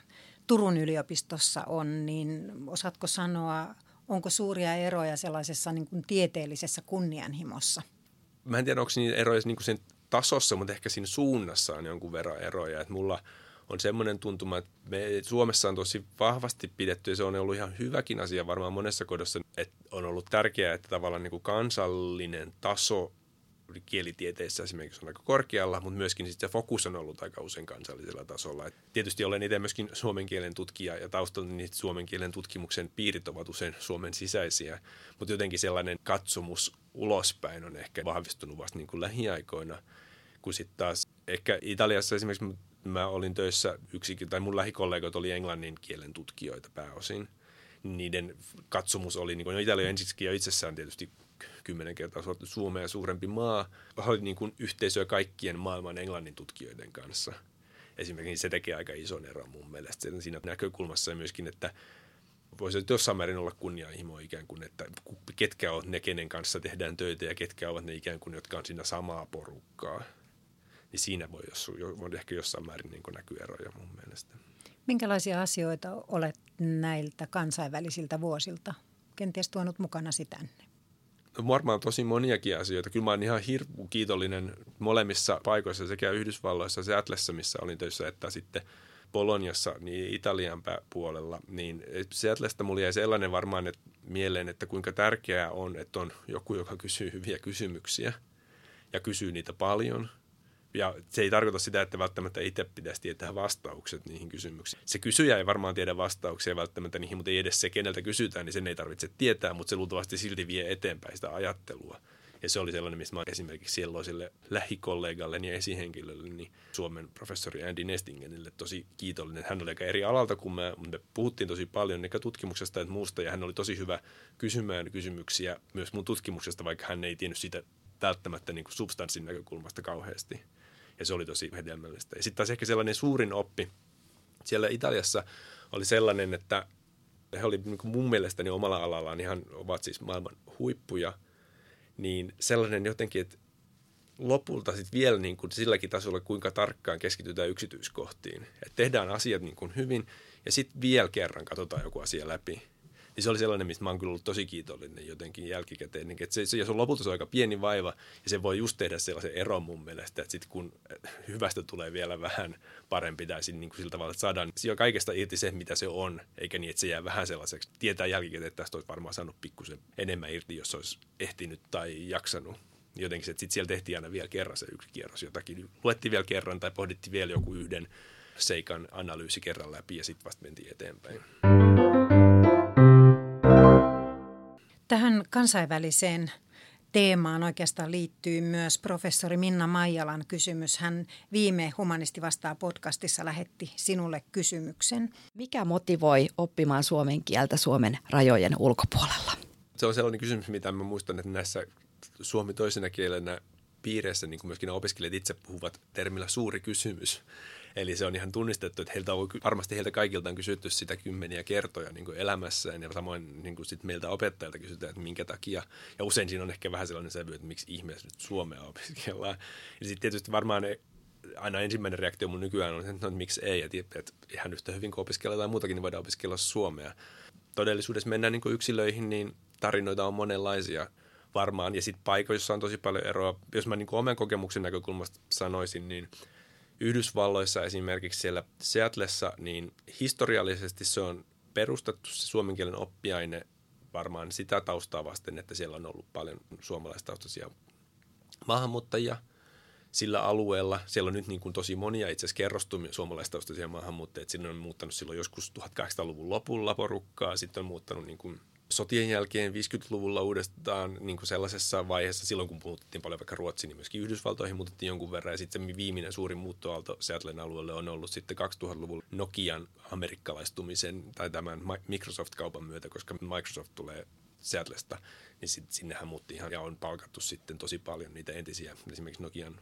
Turun yliopistossa on, niin osaatko sanoa, onko suuria eroja sellaisessa niin kuin tieteellisessä kunnianhimossa? Mä en tiedä, onko niitä eroja niin kuin sen tasossa, mutta ehkä siinä suunnassa on jonkun verran eroja. Et mulla on semmoinen tuntuma, että me Suomessa on tosi vahvasti pidetty, ja se on ollut ihan hyväkin asia varmaan monessa kohdassa, että on ollut tärkeää, että tavallaan niin kuin kansallinen taso kielitieteissä esimerkiksi on aika korkealla, mutta myöskin sitten se fokus on ollut aika usein kansallisella tasolla. Et tietysti olen itse myöskin suomen kielen tutkija ja taustalla niin suomen kielen tutkimuksen piirit ovat usein Suomen sisäisiä, mutta jotenkin sellainen katsomus ulospäin on ehkä vahvistunut vasta niin kuin lähiaikoina, kun sitten taas ehkä Italiassa esimerkiksi mä olin töissä tai mun lähikollegot oli englannin kielen tutkijoita pääosin. Niiden katsomus oli, niin kuin Italia ensiksi jo itsessään tietysti 10 kertaa Suomea suurempi maa, oli niin kuin yhteisöä kaikkien maailman englannin tutkijoiden kanssa. Esimerkiksi se tekee aika ison eron mun mielestä siinä näkökulmassa ja myöskin, että voisi jossain määrin olla kunnianhimo ikään kuin, että ketkä ovat ne, kenen kanssa tehdään töitä ja ketkä ovat ne ikään kuin, jotka on siinä samaa porukkaa. niin siinä voi ehkä jossain määrin niin kuin näkyy eroja mun mielestä. Minkälaisia asioita olet näiltä kansainvälisiltä vuosilta kenties tuonut mukana tänne? Varmaan tosi moniakin asioita. Kyllä mä oon ihan hirveän kiitollinen molemmissa paikoissa, sekä Yhdysvalloissa, Seattlessa, missä olin töissä, että sitten Bolognassa, niin Italian puolella. Niin Seattlesta mulla jäi sellainen varmaan mieleen, että kuinka tärkeää on, että on joku, joka kysyy hyviä kysymyksiä ja kysyy niitä paljon. Ja se ei tarkoita sitä, että välttämättä itse pitäisi tietää vastaukset niihin kysymyksiin. Se kysyjä ei varmaan tiedä vastauksia välttämättä niihin, mutta ei edes se, keneltä kysytään, niin sen ei tarvitse tietää, mutta se luultavasti silti vie eteenpäin sitä ajattelua. Ja se oli sellainen, mistä mä esimerkiksi silloiselle lähikollegalleni ja esihenkilölle, niin Suomen professori Andy Nestingenille tosi kiitollinen. Hän oli aika eri alalta kuin mä, mutta me puhuttiin tosi paljon eikä tutkimuksesta ja muusta, ja hän oli tosi hyvä kysymään kysymyksiä myös mun tutkimuksesta, vaikka hän ei tiennyt sitä välttämättä niin kuin substanssin näkökulmasta kauheasti. Ja se oli tosi hedelmällistä. Ja sitten taas ehkä sellainen suurin oppi siellä Italiassa oli sellainen, että he olivat niin kuin mun mielestäni omalla alallaan ihan, ovat siis maailman huippuja, niin sellainen jotenkin, että lopulta sitten vielä niin kuin silläkin tasolla, kuinka tarkkaan keskitytään yksityiskohtiin. Että tehdään asiat niin kuin hyvin ja sitten vielä kerran katsotaan joku asia läpi. Niin se oli sellainen, mistä mä oon kyllä ollut tosi kiitollinen jotenkin jälkikäteen. Että se on lopulta se on aika pieni vaiva ja se voi just tehdä sellaisen eron mun mielestä, että sitten kun hyvästä tulee vielä vähän parempi täysin niin kuin sillä tavalla, että saadaan kaikesta irti se, mitä se on, eikä niin, että se jää vähän sellaiseksi. Tietää jälkikäteen, että tästä olisi varmaan saanut pikkusen enemmän irti, jos olisi ehtinyt tai jaksanut. Jotenkin se, että sitten siellä tehtiin aina vielä kerran se yksi kierros jotakin. Luettiin vielä kerran tai pohdittiin vielä joku yhden seikan analyysi kerran läpi ja sitten vasta mentiin eteenpäin. Tähän kansainväliseen teemaan oikeastaan liittyy myös professori Minna Maijalan kysymys. Hän viime Humanisti vastaa -podcastissa lähetti sinulle kysymyksen. Mikä motivoi oppimaan suomen kieltä Suomen rajojen ulkopuolella? Se on sellainen kysymys, mitä mä muistan, että näissä suomi toisena kielenä piireissä, niin kuin myöskin nämä opiskelijat itse puhuvat termillä suuri kysymys. Eli se on ihan tunnistettu, että varmasti heiltä kaikilta on kysytty sitä kymmeniä kertoja niin kuin elämässään ja samoin niin kuin sit meiltä opettajilta kysytään, että minkä takia. Ja usein siinä on ehkä vähän sellainen sävy, että miksi ihmeessä nyt suomea opiskellaan. Ja sitten tietysti varmaan aina ensimmäinen reaktio mun nykyään on, että miksi ei. Ja että ihan yhtä hyvin kuin opiskellaan tai muutakin, niin voidaan opiskella suomea. Todellisuudessa mennään niin kuin yksilöihin, niin tarinoita on monenlaisia varmaan. Ja sitten paikoissa on tosi paljon eroa. Jos mä niin kuin oman kokemuksen näkökulmasta sanoisin, niin Yhdysvalloissa esimerkiksi siellä Seattlessa, niin historiallisesti se on perustettu se suomen kielen oppiaine varmaan sitä taustaa vasten, että siellä on ollut paljon suomalaistaustaisia maahanmuuttajia sillä alueella. Siellä on nyt niin kuin tosi monia itse asiassa kerrostumia suomalaistaustaisia maahanmuuttajia. Sinne on muuttanut silloin joskus 1800-luvun lopulla porukkaa, sitten on muuttanut niin kuin sotien jälkeen 50-luvulla uudestaan niin kuin sellaisessa vaiheessa, silloin kun puhuttiin paljon vaikka Ruotsiin, niin myöskin Yhdysvaltoihin muutettiin jonkun verran. Ja sitten se viimeinen suuri muuttoaalto Seattlen alueelle on ollut sitten 2000-luvulla Nokian amerikkalaistumisen tai tämän Microsoft-kaupan myötä, koska Microsoft tulee Seattlesta, niin sinnehän muutti ihan ja on palkattu sitten tosi paljon niitä entisiä esimerkiksi Nokian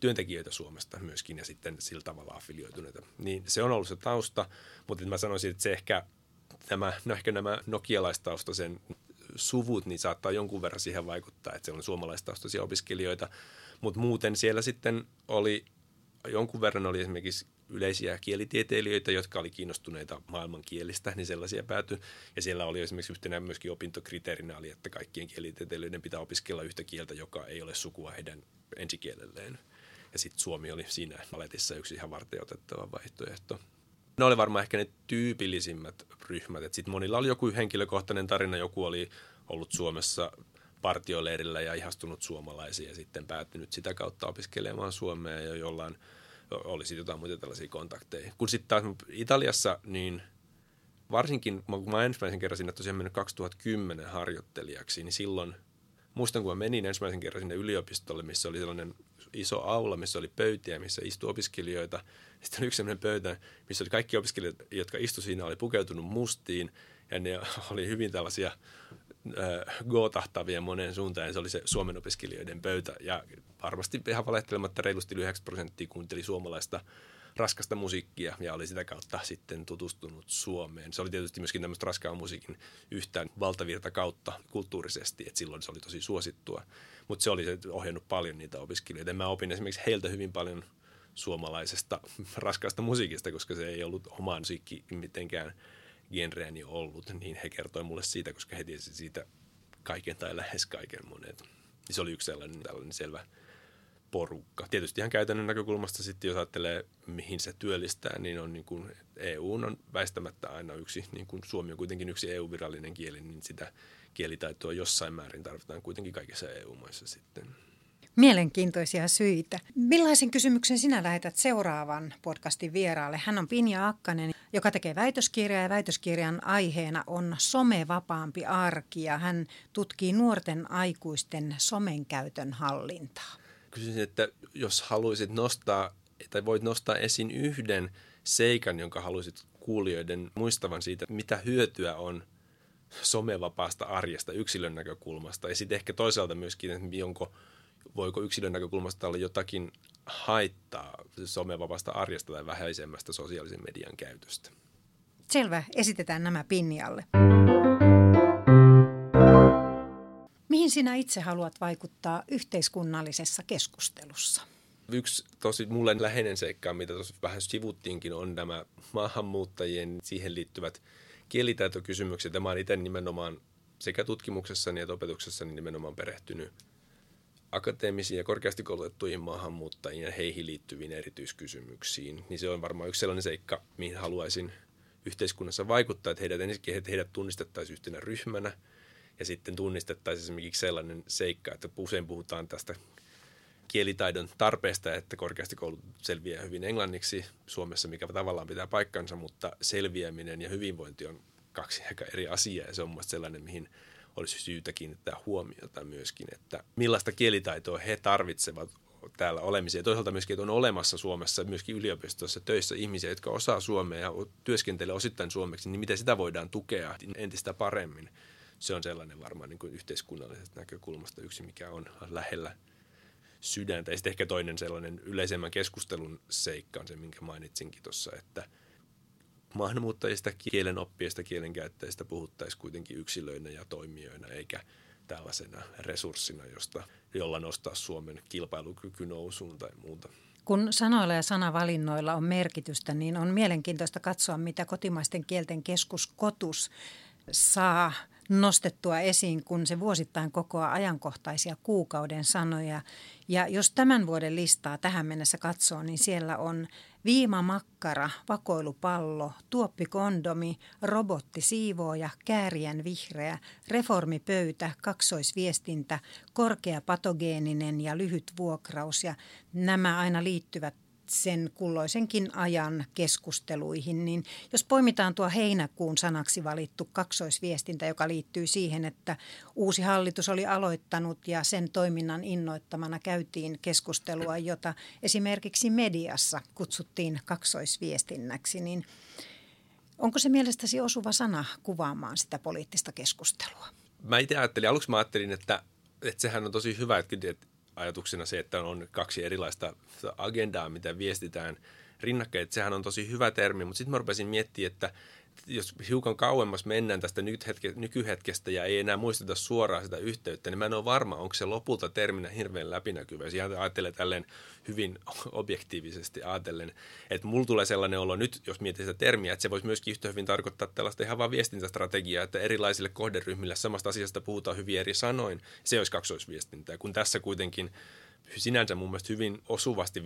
työntekijöitä Suomesta myöskin ja sitten sillä tavalla affilioituneita. Niin se on ollut se tausta, mutta mä sanoisin, että se ehkä nämä nokialaistaustaisen suvut, niin saattaa jonkun verran siihen vaikuttaa, että siellä on suomalaistaustaisia opiskelijoita. Mutta muuten siellä sitten oli, jonkun verran oli esimerkiksi yleisiä kielitieteilijöitä, jotka oli kiinnostuneita maailmankielistä, niin sellaisia päätyi. Ja siellä oli esimerkiksi yhtenä myöskin opintokriteerinä oli, että kaikkien kielitieteilijöiden pitää opiskella yhtä kieltä, joka ei ole sukua heidän ensikielelleen. Ja sitten suomi oli siinä paletissa yksi ihan varteenotettava vaihtoehto. Ne oli varmaan ehkä ne tyypillisimmät ryhmät. Et sit monilla oli joku henkilökohtainen tarina, joku oli ollut Suomessa partioleirillä ja ihastunut suomalaisiin ja sitten päättynyt sitä kautta opiskelemaan suomea ja jollain oli sitten jotain muita tällaisia kontakteja. Kun sitten taas Italiassa, niin varsinkin kun mä ensimmäisen kerran sinne tosiaan mennyt 2010 harjoittelijaksi, niin silloin muistan, kun mä menin ensimmäisen kerran sinne yliopistolle, missä oli sellainen iso aula, missä oli pöytiä, missä istui opiskelijoita. Sitten oli yksi sellainen pöytä, missä oli kaikki opiskelijat, jotka istu siinä, oli pukeutunut mustiin. Ja ne oli hyvin tällaisia gootahtavia moneen suuntaan. Ja se oli se Suomen opiskelijoiden pöydä. Ja varmasti ihan valehtelematta reilusti 9% kuunteli suomalaista raskasta musiikkia ja oli sitä kautta sitten tutustunut Suomeen. Se oli tietysti myöskin tämmöistä raskaan musiikin yhtään valtavirta kautta kulttuurisesti, että silloin se oli tosi suosittua. Mutta se oli ohjannut paljon niitä opiskelijoita. Mä opin esimerkiksi heiltä hyvin paljon suomalaisesta raskaasta musiikista, koska se ei ollut oma musiikki mitenkään genreäni ollut. Niin he kertoi mulle siitä, koska he tiesi siitä kaiken tai lähes kaiken monet. Se oli yksi tällainen selvä porukka. Tietysti ihan käytännön näkökulmasta sitten, jos ajattelee, mihin se työllistää, niin on niin kuin EU on väistämättä aina yksi, niin kuin Suomi on kuitenkin yksi EU-virallinen kieli, niin sitä kielitaitoa jossain määrin tarvitaan kuitenkin kaikissa EU-maissa sitten. Mielenkiintoisia syitä. Millaisen kysymyksen sinä lähetät seuraavan podcastin vieraalle? Hän on Pinja Akkanen, joka tekee väitöskirjaa ja väitöskirjan aiheena on somevapaampi arki ja hän tutkii nuorten aikuisten somen käytön hallintaa. Kysyisin, että jos haluaisit nostaa tai voit nostaa esiin yhden seikan, jonka haluaisit kuulijoiden muistavan siitä, mitä hyötyä on somevapaasta arjesta yksilön näkökulmasta ja sitten ehkä toisaalta myöskin, että voiko yksilön näkökulmasta olla jotakin haittaa somevapaasta arjesta tai vähäisemmästä sosiaalisen median käytöstä? Selvä, esitetään nämä Pinjalle. Mihin sinä itse haluat vaikuttaa yhteiskunnallisessa keskustelussa? Yksi tosi mulle läheinen seikka, mitä tosi vähän sivuttiinkin, on nämä maahanmuuttajien siihen liittyvät kielitaitokysymykset. Mä oon itse nimenomaan sekä tutkimuksessani että opetuksessani nimenomaan perehtynyt akateemisiin ja korkeasti koulutettuihin maahanmuuttajiin ja heihin liittyviin erityiskysymyksiin, niin se on varmaan yksi sellainen seikka, mihin haluaisin yhteiskunnassa vaikuttaa, että heidät tunnistettaisiin yhtenä ryhmänä ja sitten tunnistettaisiin esimerkiksi sellainen seikka, että usein puhutaan tästä kielitaidon tarpeesta, että korkeasti koulutettu selviää hyvin englanniksi Suomessa, mikä tavallaan pitää paikkansa, mutta selviäminen ja hyvinvointi on kaksi aika eri asiaa ja se on mun mielestä sellainen, mihin olisi syytä kiinnittää huomiota myöskin, että millaista kielitaitoa he tarvitsevat täällä olemiseen. Toisaalta myöskin, että on olemassa Suomessa myöskin yliopistossa töissä ihmisiä, jotka osaa suomea ja työskentelee osittain suomeksi, niin miten sitä voidaan tukea entistä paremmin. Se on sellainen varmaan niin kuin yhteiskunnallisesta näkökulmasta yksi, mikä on lähellä sydäntä. Ja sitten ehkä toinen sellainen yleisemmän keskustelun seikka on se, minkä mainitsinkin tuossa, että maahanmuuttajista, kielenoppijoista, kielenkäyttäjistä puhuttaisiin kuitenkin yksilöinä ja toimijoina, eikä tällaisena resurssina, jolla nostaa Suomen kilpailukyky nousuun tai muuta. Kun sanoilla ja sanavalinnoilla on merkitystä, niin on mielenkiintoista katsoa, mitä kotimaisten kielten keskus Kotus saa nostettua esiin, kun se vuosittain kokoaa ajankohtaisia kuukauden sanoja. Ja jos tämän vuoden listaa tähän mennessä katsoo, niin siellä on viimamakkara, vakoilupallo, tuoppikondomi, robottisiivooja, käärien vihreä, reformipöytä, kaksoisviestintä, korkeapatogeeninen ja lyhyt vuokraus. Ja nämä aina liittyvät sen kulloisenkin ajan keskusteluihin, niin jos poimitaan tuo heinäkuun sanaksi valittu kaksoisviestintä, joka liittyy siihen, että uusi hallitus oli aloittanut ja sen toiminnan innoittamana käytiin keskustelua, jota esimerkiksi mediassa kutsuttiin kaksoisviestinnäksi, niin onko se mielestäsi osuva sana kuvaamaan sitä poliittista keskustelua? Mä itse ajattelin, että sehän on tosi hyvä, että ajatuksena se, että on kaksi erilaista agendaa, mitä viestitään rinnakkain. Sehän on tosi hyvä termi, mutta sitten mä rupesin miettimään, että jos hiukan kauemmas mennään tästä nykyhetkestä ja ei enää muisteta suoraan sitä yhteyttä, niin mä en ole varma, onko se lopulta terminä hirveän läpinäkyvä. Jos ajattelee tälleen hyvin objektiivisesti ajatellen, että mulla tulee sellainen olo nyt, jos miettii sitä termiä, että se voisi myöskin yhtä hyvin tarkoittaa tällaista ihan vaan viestintästrategiaa, että erilaisille kohderyhmille samasta asiasta puhutaan hyvin eri sanoin. Se olisi kaksoisviestintää, kun tässä kuitenkin sinänsä mun mielestä hyvin osuvasti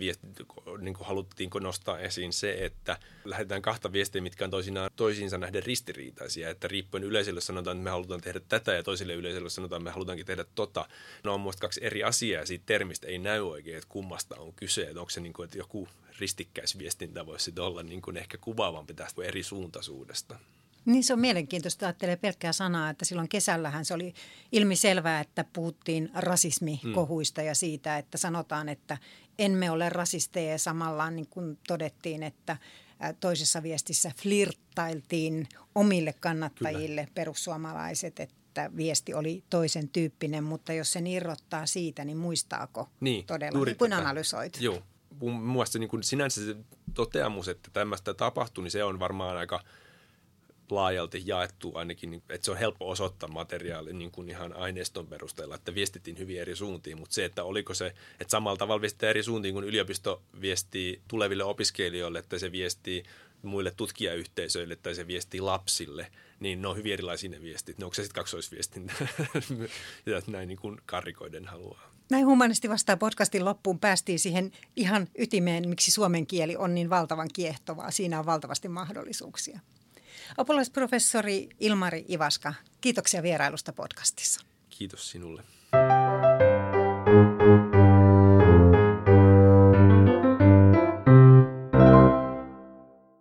niin haluttiinko nostaa esiin se, että lähdetään kahta viestiä, mitkä on toisiinsa nähden ristiriitaisia, että riippuen yleisölle sanotaan, että me halutaan tehdä tätä ja toiselle yleisölle sanotaan, että me halutaankin tehdä tota. No on muista kaksi eri asiaa ja siitä termistä ei näy oikein, että kummasta on kyse, että onko se niin kuin, että joku ristikkäisviestintä voisi olla niin kuin ehkä kuvaavampi tästä eri suuntaisuudesta. Niin se on mielenkiintoista, ajattelee pelkkää sanaa, että silloin kesällähän se oli ilmiselvää, että puhuttiin rasismikohuista ja siitä, että sanotaan, että emme ole rasisteja ja samallaan niin kuin todettiin, että toisessa viestissä flirttailtiin omille kannattajille perussuomalaiset, että viesti oli toisen tyyppinen, mutta jos sen irrottaa siitä, niin muistaako niin, todella, kun analysoit? Joo. Mun mielestä niin sinänsä se toteamus, että tämmöistä tapahtuu, niin se on varmaan aika laajalti jaettu ainakin, että se on helppo osoittaa materiaali niin kuin ihan aineiston perusteella, että viestittiin hyvin eri suuntiin, mutta se, että oliko se, että samalla tavalla viestitään eri suuntiin kuin yliopisto viestii tuleville opiskelijoille, että se viestii muille tutkijayhteisöille tai se viestii lapsille, niin ne on hyvin erilaisia ne viestit. Ne onko se sitten kaksoisviestintää, että näin niin kuin karikoiden haluaa. Näin Humanisti vastaa -podcastin loppuun päästiin siihen ihan ytimeen, miksi suomen kieli on niin valtavan kiehtovaa. Siinä on valtavasti mahdollisuuksia. Apulaisprofessori Ilmari Ivaska, kiitoksia vierailusta podcastissa. Kiitos sinulle.